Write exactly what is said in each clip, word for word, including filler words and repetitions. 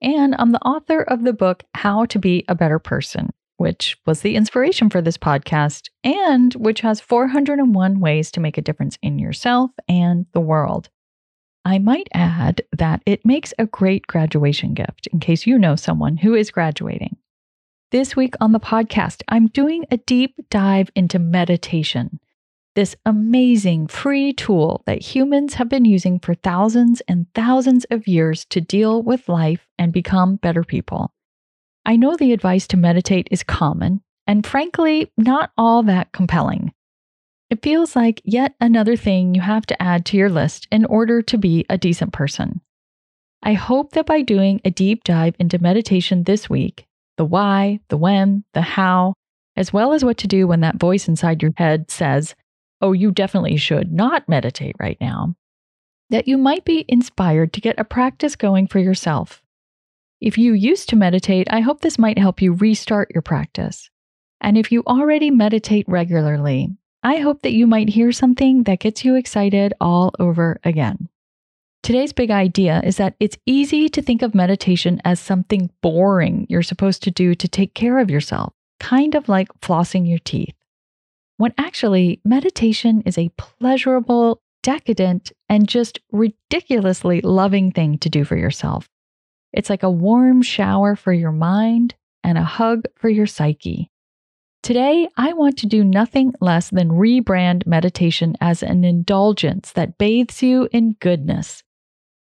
and I'm the author of the book, How to Be a Better Person, which was the inspiration for this podcast and which has four hundred one ways to make a difference in yourself and the world. I might add that it makes a great graduation gift in case you know someone who is graduating. This week on the podcast, I'm doing a deep dive into meditation. This amazing free tool that humans have been using for thousands and thousands of years to deal with life and become better people. I know the advice to meditate is common and, frankly, not all that compelling. It feels like yet another thing you have to add to your list in order to be a decent person. I hope that by doing a deep dive into meditation this week, the why, the when, the how, as well as what to do when that voice inside your head says, oh, you definitely should not meditate right now, that you might be inspired to get a practice going for yourself. If you used to meditate, I hope this might help you restart your practice. And if you already meditate regularly, I hope that you might hear something that gets you excited all over again. Today's big idea is that it's easy to think of meditation as something boring you're supposed to do to take care of yourself, kind of like flossing your teeth. When actually, meditation is a pleasurable, decadent, and just ridiculously loving thing to do for yourself. It's like a warm shower for your mind and a hug for your psyche. Today, I want to do nothing less than rebrand meditation as an indulgence that bathes you in goodness,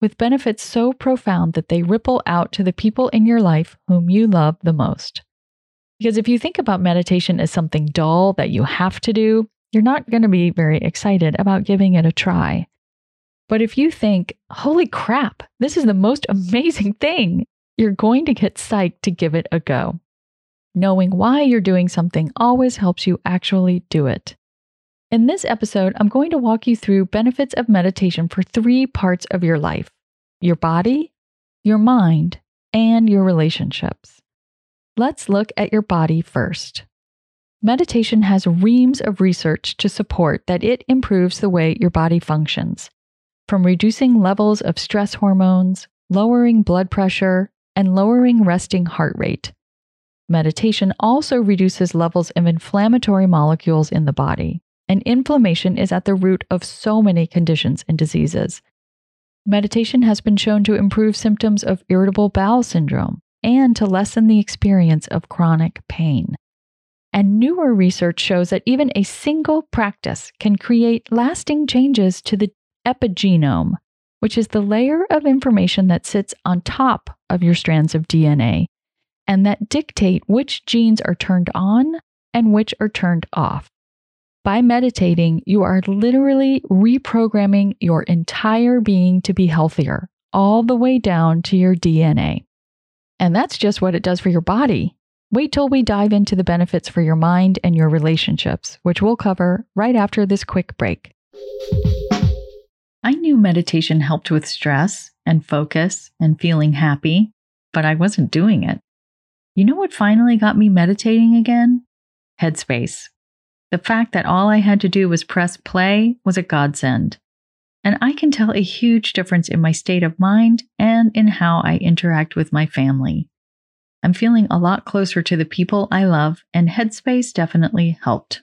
with benefits so profound that they ripple out to the people in your life whom you love the most. Because if you think about meditation as something dull that you have to do, you're not going to be very excited about giving it a try. But if you think, holy crap, this is the most amazing thing, you're going to get psyched to give it a go. Knowing why you're doing something always helps you actually do it. In this episode, I'm going to walk you through benefits of meditation for three parts of your life: your body, your mind, and your relationships. Let's look at your body first. Meditation has reams of research to support that it improves the way your body functions, from reducing levels of stress hormones, lowering blood pressure, and lowering resting heart rate. Meditation also reduces levels of inflammatory molecules in the body, and inflammation is at the root of so many conditions and diseases. Meditation has been shown to improve symptoms of irritable bowel syndrome, and to lessen the experience of chronic pain. And newer research shows that even a single practice can create lasting changes to the epigenome, which is the layer of information that sits on top of your strands of D N A, and that dictate which genes are turned on and which are turned off. By meditating, you are literally reprogramming your entire being to be healthier, all the way down to your D N A. And that's just what it does for your body. Wait till we dive into the benefits for your mind and your relationships, which we'll cover right after this quick break. I knew meditation helped with stress and focus and feeling happy, but I wasn't doing it. You know what finally got me meditating again? Headspace. The fact that all I had to do was press play was a godsend. And I can tell a huge difference in my state of mind and in how I interact with my family. I'm feeling a lot closer to the people I love, and Headspace definitely helped.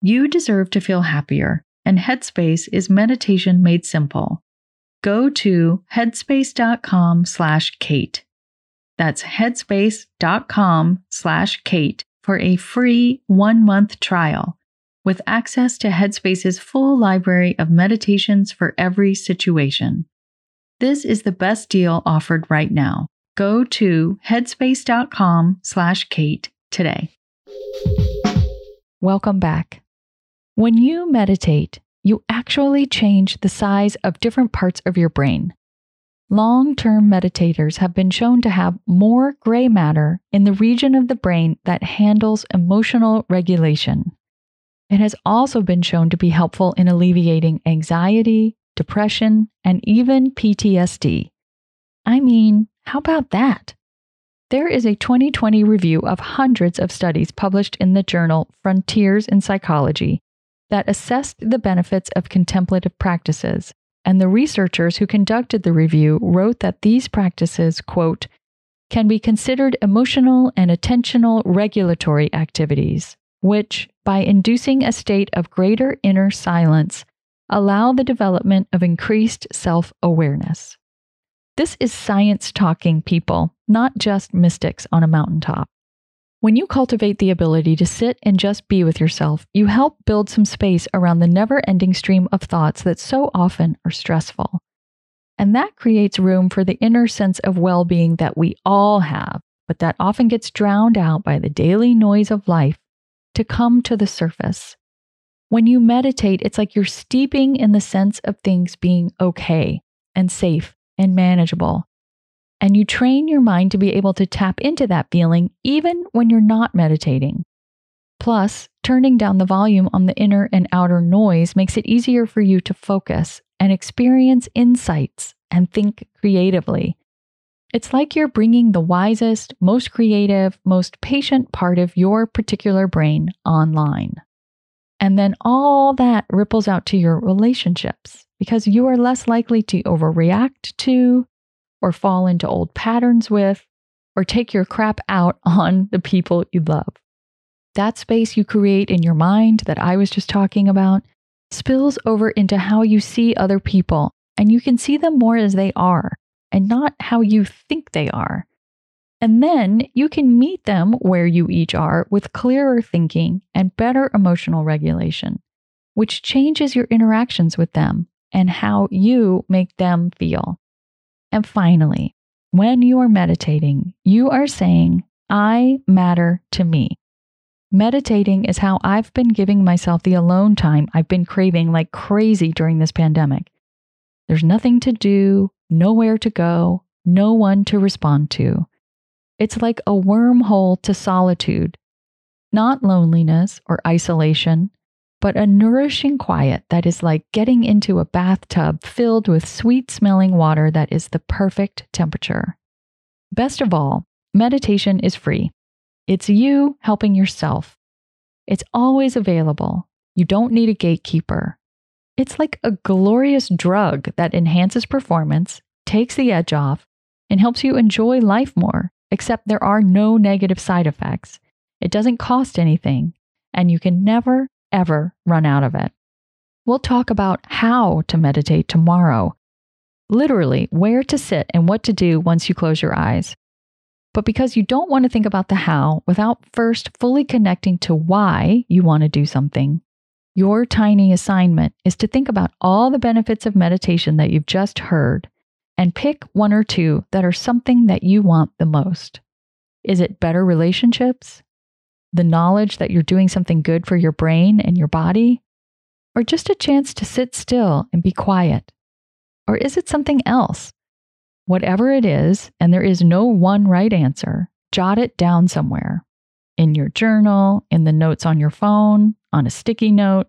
You deserve to feel happier, and Headspace is meditation made simple. Go to headspace.com slash Kate. That's headspace.com slash Kate for a free one-month trial with access to Headspace's full library of meditations for every situation. This is the best deal offered right now. Go to headspace.com slash Kate today. Welcome back. When you meditate, you actually change the size of different parts of your brain. Long-term meditators have been shown to have more gray matter in the region of the brain that handles emotional regulation. It has also been shown to be helpful in alleviating anxiety, depression, and even P T S D. I mean, how about that? There is a twenty twenty review of hundreds of studies published in the journal Frontiers in Psychology that assessed the benefits of contemplative practices, and the researchers who conducted the review wrote that these practices, quote, can be considered emotional and attentional regulatory activities, which, by inducing a state of greater inner silence, allow the development of increased self-awareness. This is science talking, people, not just mystics on a mountaintop. When you cultivate the ability to sit and just be with yourself, you help build some space around the never-ending stream of thoughts that so often are stressful. And that creates room for the inner sense of well-being that we all have, but that often gets drowned out by the daily noise of life, to come to the surface. When you meditate, it's like you're steeping in the sense of things being okay and safe and manageable. And you train your mind to be able to tap into that feeling even when you're not meditating. Plus, turning down the volume on the inner and outer noise makes it easier for you to focus and experience insights and think creatively. It's like you're bringing the wisest, most creative, most patient part of your particular brain online. And then all that ripples out to your relationships, because you are less likely to overreact to, or fall into old patterns with, or take your crap out on the people you love. That space you create in your mind that I was just talking about spills over into how you see other people, and you can see them more as they are, and not how you think they are. And then you can meet them where you each are with clearer thinking and better emotional regulation, which changes your interactions with them and how you make them feel. And finally, when you are meditating, you are saying, I matter to me. Meditating is how I've been giving myself the alone time I've been craving like crazy during this pandemic. There's nothing to do, nowhere to go, no one to respond to. It's like a wormhole to solitude, not loneliness or isolation, but a nourishing quiet that is like getting into a bathtub filled with sweet-smelling water that is the perfect temperature. Best of all, meditation is free. It's you helping yourself. It's always available. You don't need a gatekeeper. It's like a glorious drug that enhances performance, takes the edge off, and helps you enjoy life more, except there are no negative side effects. It doesn't cost anything, and you can never ever run out of it. We'll talk about how to meditate tomorrow, literally where to sit and what to do once you close your eyes. But because you don't want to think about the how without first fully connecting to why you want to do something, your tiny assignment is to think about all the benefits of meditation that you've just heard and pick one or two that are something that you want the most. Is it better relationships? The knowledge that you're doing something good for your brain and your body? Or just a chance to sit still and be quiet? Or is it something else? Whatever it is, and there is no one right answer, jot it down somewhere. In your journal, in the notes on your phone, on a sticky note.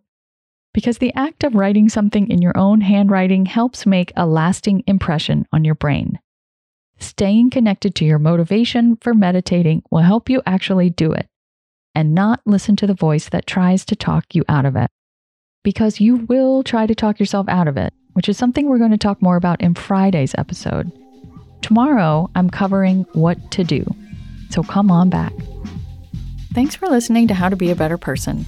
Because the act of writing something in your own handwriting helps make a lasting impression on your brain. Staying connected to your motivation for meditating will help you actually do it, and not listen to the voice that tries to talk you out of it. Because you will try to talk yourself out of it, which is something we're going to talk more about in Friday's episode. Tomorrow, I'm covering what to do. So come on back. Thanks for listening to How to Be a Better Person.